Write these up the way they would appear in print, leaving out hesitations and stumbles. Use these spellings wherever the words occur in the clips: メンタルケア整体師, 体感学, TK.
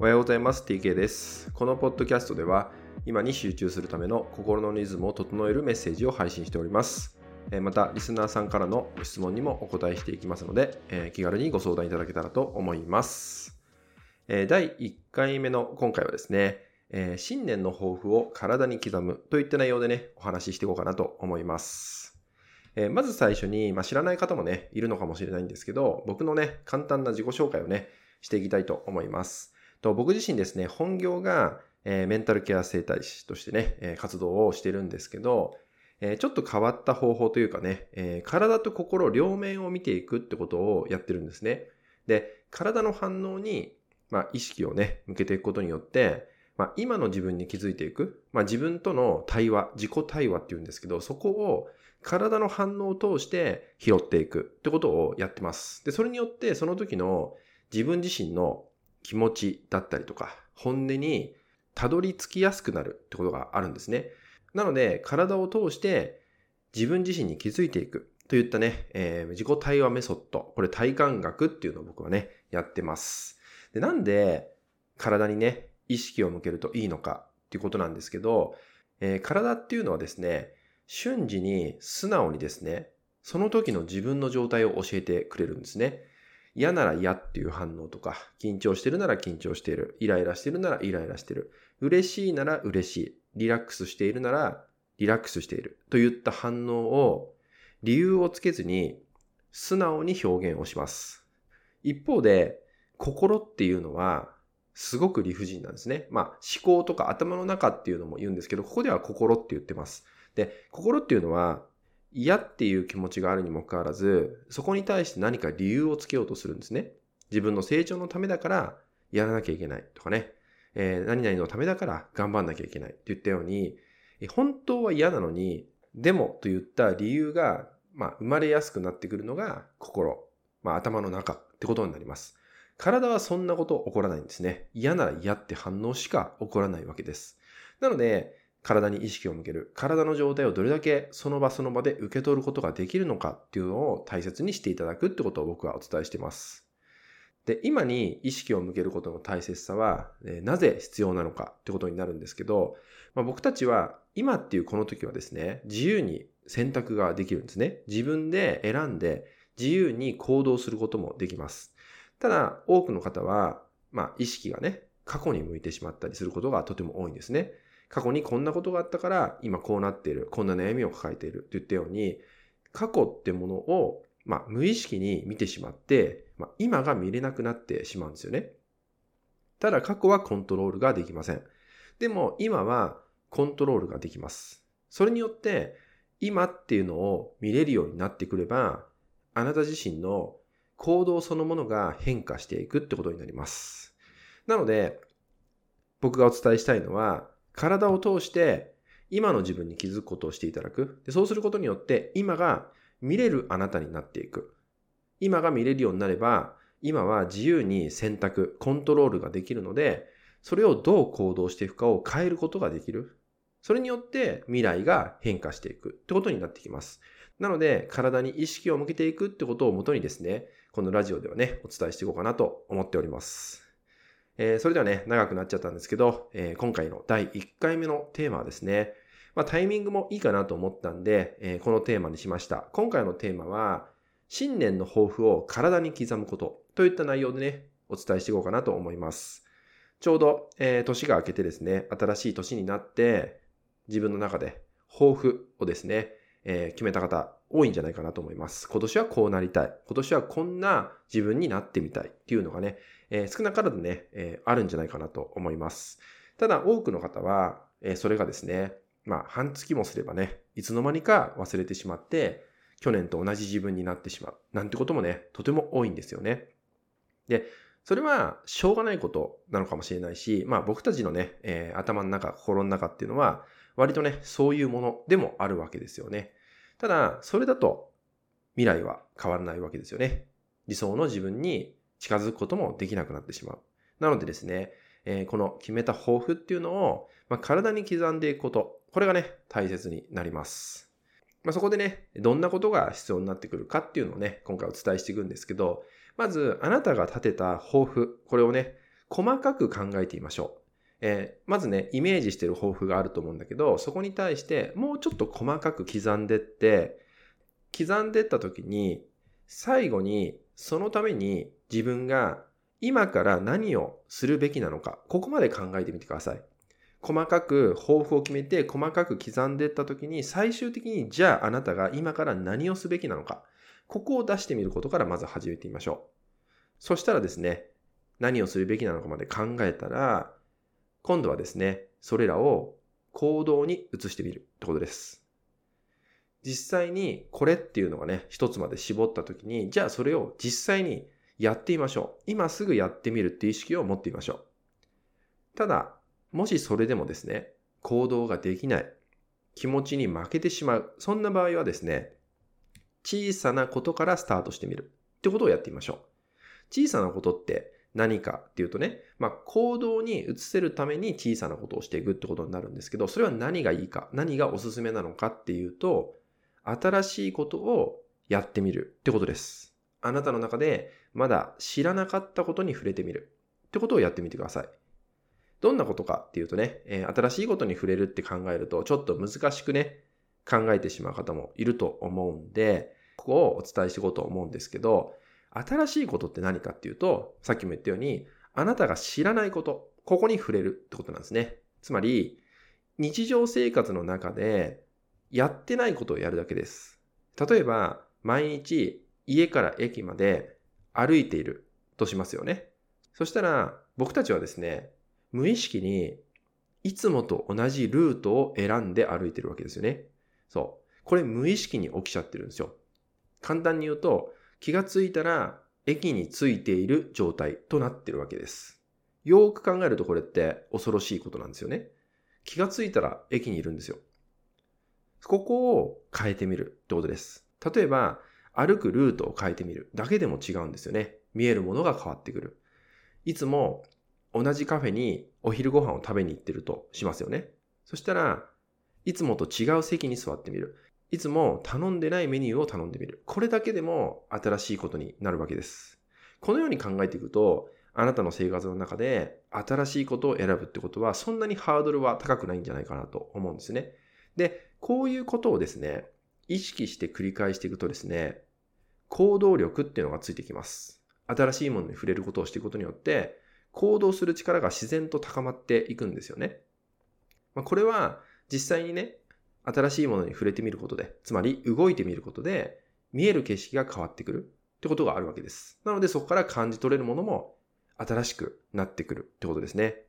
おはようございます。TK です。このポッドキャストでは、今に集中するための心のリズムを整えるメッセージを配信しております。また、リスナーさんからのご質問にもお答えしていきますので、気軽にご相談いただけたらと思います。第1回目の今回はですね、新年の抱負を体に刻むといった内容でね、お話ししていこうかなと思います。まず最初に、知らない方もね、いるのかもしれないんですけど、僕のね、簡単な自己紹介をね、していきたいと思います。僕自身ですね、本業が、メンタルケア整体師としてね、活動をしてるんですけど、ちょっと変わった方法というかね、体と心両面を見ていくってことをやってるんですね。で、体の反応に、意識をね、向けていくことによって、今の自分に気づいていく、自分との対話、自己対話っていうんですけど、そこを体の反応を通して拾っていくってことをやってます。で、それによってその時の自分自身の気持ちだったりとか本音にたどり着きやすくなるってことがあるんですね。なので体を通して自分自身に気づいていくといったね、自己対話メソッド、これ体感学っていうのを僕はねやってます。で、なんで体にね意識を向けるといいのかっていうことなんですけど、体っていうのはですね、瞬時に素直にですね、その時の自分の状態を教えてくれるんですね。嫌なら嫌っていう反応とか、緊張してるなら緊張している、イライラしてるならイライラしてる、嬉しいなら嬉しい、リラックスしているならリラックスしているといった反応を理由をつけずに素直に表現をします。一方で心っていうのはすごく理不尽なんですね。思考とか頭の中っていうのも言うんですけど、ここでは心って言ってます。で、心っていうのは嫌っていう気持ちがあるにもかかわらず、そこに対して何か理由をつけようとするんですね。自分の成長のためだからやらなきゃいけないとかね、何々のためだから頑張んなきゃいけないって言ったように、本当は嫌なのにでもと言った理由が、生まれやすくなってくるのが心、頭の中ってことになります。体はそんなこと起こらないんですね。嫌なら嫌って反応しか起こらないわけです。なので、体に意識を向ける。体の状態をどれだけその場その場で受け取ることができるのかっていうのを大切にしていただくってことを僕はお伝えしています。で、今に意識を向けることの大切さは、なぜ必要なのかってことになるんですけど、僕たちは今っていうこの時はですね、自由に選択ができるんですね。自分で選んで自由に行動することもできます。ただ多くの方は、意識がね過去に向いてしまったりすることがとても多いんですね。過去にこんなことがあったから今こうなっている、こんな悩みを抱えているといったように、過去ってものを、無意識に見てしまって、今が見れなくなってしまうんですよね。ただ過去はコントロールができません。でも今はコントロールができます。それによって今っていうのを見れるようになってくれば、あなた自身の行動そのものが変化していくってことになります。なので、僕がお伝えしたいのは、体を通して今の自分に気づくことをしていただく。で、そうすることによって今が見れるあなたになっていく。今が見れるようになれば、今は自由に選択、コントロールができるので、それをどう行動していくかを変えることができる。それによって未来が変化していくってことになってきます。なので、体に意識を向けていくってことをもとにですね、このラジオではね、お伝えしていこうかなと思っております。それではね、長くなっちゃったんですけど、今回の第1回目のテーマはですね、タイミングもいいかなと思ったんで、このテーマにしました。今回のテーマは、新年の抱負を体に刻むことといった内容でね、お伝えしていこうかなと思います。ちょうど、年が明けてですね、新しい年になって、自分の中で抱負をですね、決めた方多いんじゃないかなと思います。今年はこうなりたい。今年はこんな自分になってみたいっていうのがね、少なからずね、あるんじゃないかなと思います。ただ多くの方は、それがですね、半月もすればね、いつの間にか忘れてしまって、去年と同じ自分になってしまうなんてこともね、とても多いんですよね。で、それはしょうがないことなのかもしれないし、僕たちのね、頭の中、心の中っていうのは、割とね、そういうものでもあるわけですよね。ただ、それだと未来は変わらないわけですよね。理想の自分に近づくこともできなくなってしまう。なのでですね、この決めた抱負っていうのを、体に刻んでいくこと、これがね、大切になります。そこでね、どんなことが必要になってくるかっていうのをね、今回お伝えしていくんですけど、まず、あなたが立てた抱負、これをね、細かく考えてみましょう。まずね、イメージしてる抱負があると思うんだけど、そこに対してもうちょっと細かく刻んでって、刻んでった時に最後にそのために自分が今から何をするべきなのか、ここまで考えてみてください。細かく抱負を決めて細かく刻んでいった時に、最終的にじゃああなたが今から何をすべきなのか、ここを出してみることからまず始めてみましょう。そしたらですね、何をするべきなのかまで考えたら、今度はですね、それらを行動に移してみるってことです。実際にこれっていうのがね、一つまで絞った時に、じゃあそれを実際にやってみましょう。今すぐやってみるっていう意識を持ってみましょう。ただ、もしそれでもですね、行動ができない、気持ちに負けてしまう、そんな場合はですね、小さなことからスタートしてみるってことをやってみましょう。小さなことって何かっていうとね、行動に移せるために小さなことをしていくってことになるんですけど、それは何がいいか、何がおすすめなのかっていうと、新しいことをやってみるってことです。あなたの中でまだ知らなかったことに触れてみるってことをやってみてください。どんなことかっていうとね、新しいことに触れるって考えるとちょっと難しくね、考えてしまう方もいると思うんで、ここをお伝えしていこうと思うんですけど、新しいことって何かっていうと、さっきも言ったように、あなたが知らないこと、ここに触れるってことなんですね。つまり、日常生活の中でやってないことをやるだけです。例えば、毎日家から駅まで歩いているとしますよね。そしたら、僕たちはですね、無意識にいつもと同じルートを選んで歩いてるわけですよね。そう。これ無意識に起きちゃってるんですよ。簡単に言うと、気がついたら駅に着いている状態となってるわけです。よーく考えるとこれって恐ろしいことなんですよね。気がついたら駅にいるんですよ。ここを変えてみるってことです。例えば歩くルートを変えてみるだけでも違うんですよね。見えるものが変わってくる。いつも同じカフェにお昼ご飯を食べに行ってるとしますよね。そしたらいつもと違う席に座ってみる。いつも頼んでないメニューを頼んでみる。これだけでも新しいことになるわけです。このように考えていくと、あなたの生活の中で新しいことを選ぶってことは、そんなにハードルは高くないんじゃないかなと思うんですね。で、こういうことをですね、意識して繰り返していくとですね、行動力っていうのがついてきます。新しいものに触れることをしていくことによって、行動する力が自然と高まっていくんですよね。これは実際にね、新しいものに触れてみることで、つまり動いてみることで、見える景色が変わってくるってことがあるわけです。なのでそこから感じ取れるものも新しくなってくるってことですね。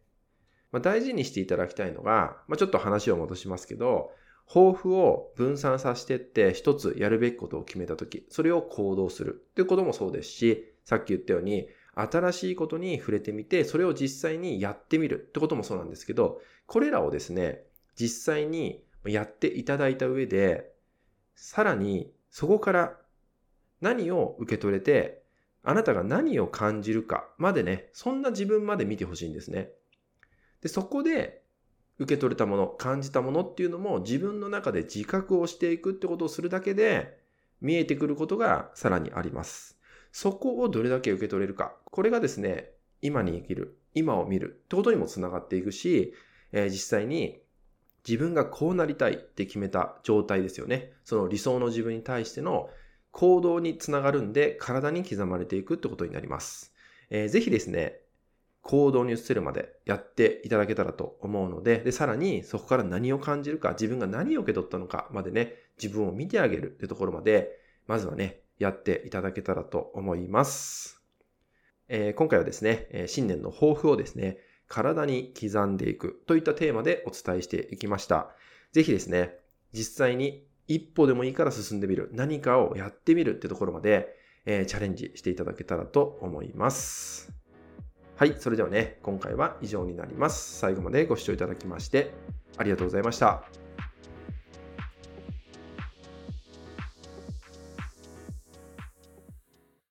大事にしていただきたいのが、ちょっと話を戻しますけど、抱負を分散させてって一つやるべきことを決めたとき、それを行動するっていうこともそうですし、さっき言ったように、新しいことに触れてみて、それを実際にやってみるってこともそうなんですけど、これらをですね、実際にやっていただいた上で、さらにそこから何を受け取れて、あなたが何を感じるかまでね、そんな自分まで見てほしいんですね。で、そこで受け取れたもの、感じたものっていうのも自分の中で自覚をしていくってことをするだけで、見えてくることがさらにあります。そこをどれだけ受け取れるか、これがですね、今に生きる、今を見るってことにもつながっていくし、実際に自分がこうなりたいって決めた状態ですよね。その理想の自分に対しての行動につながるんで、体に刻まれていくってことになります。ぜひですね、行動に移せるまでやっていただけたらと思うので、さらにそこから何を感じるか、自分が何を受け取ったのかまでね、自分を見てあげるってところまで、まずはね、やっていただけたらと思います。今回はですね、新年の抱負をですね、体に刻んでいくといったテーマでお伝えしていきました。ぜひですね、実際に一歩でもいいから進んでみる、何かをやってみるってところまで、チャレンジしていただけたらと思います。はい、それではね、今回は以上になります。最後までご視聴いただきましてありがとうございました。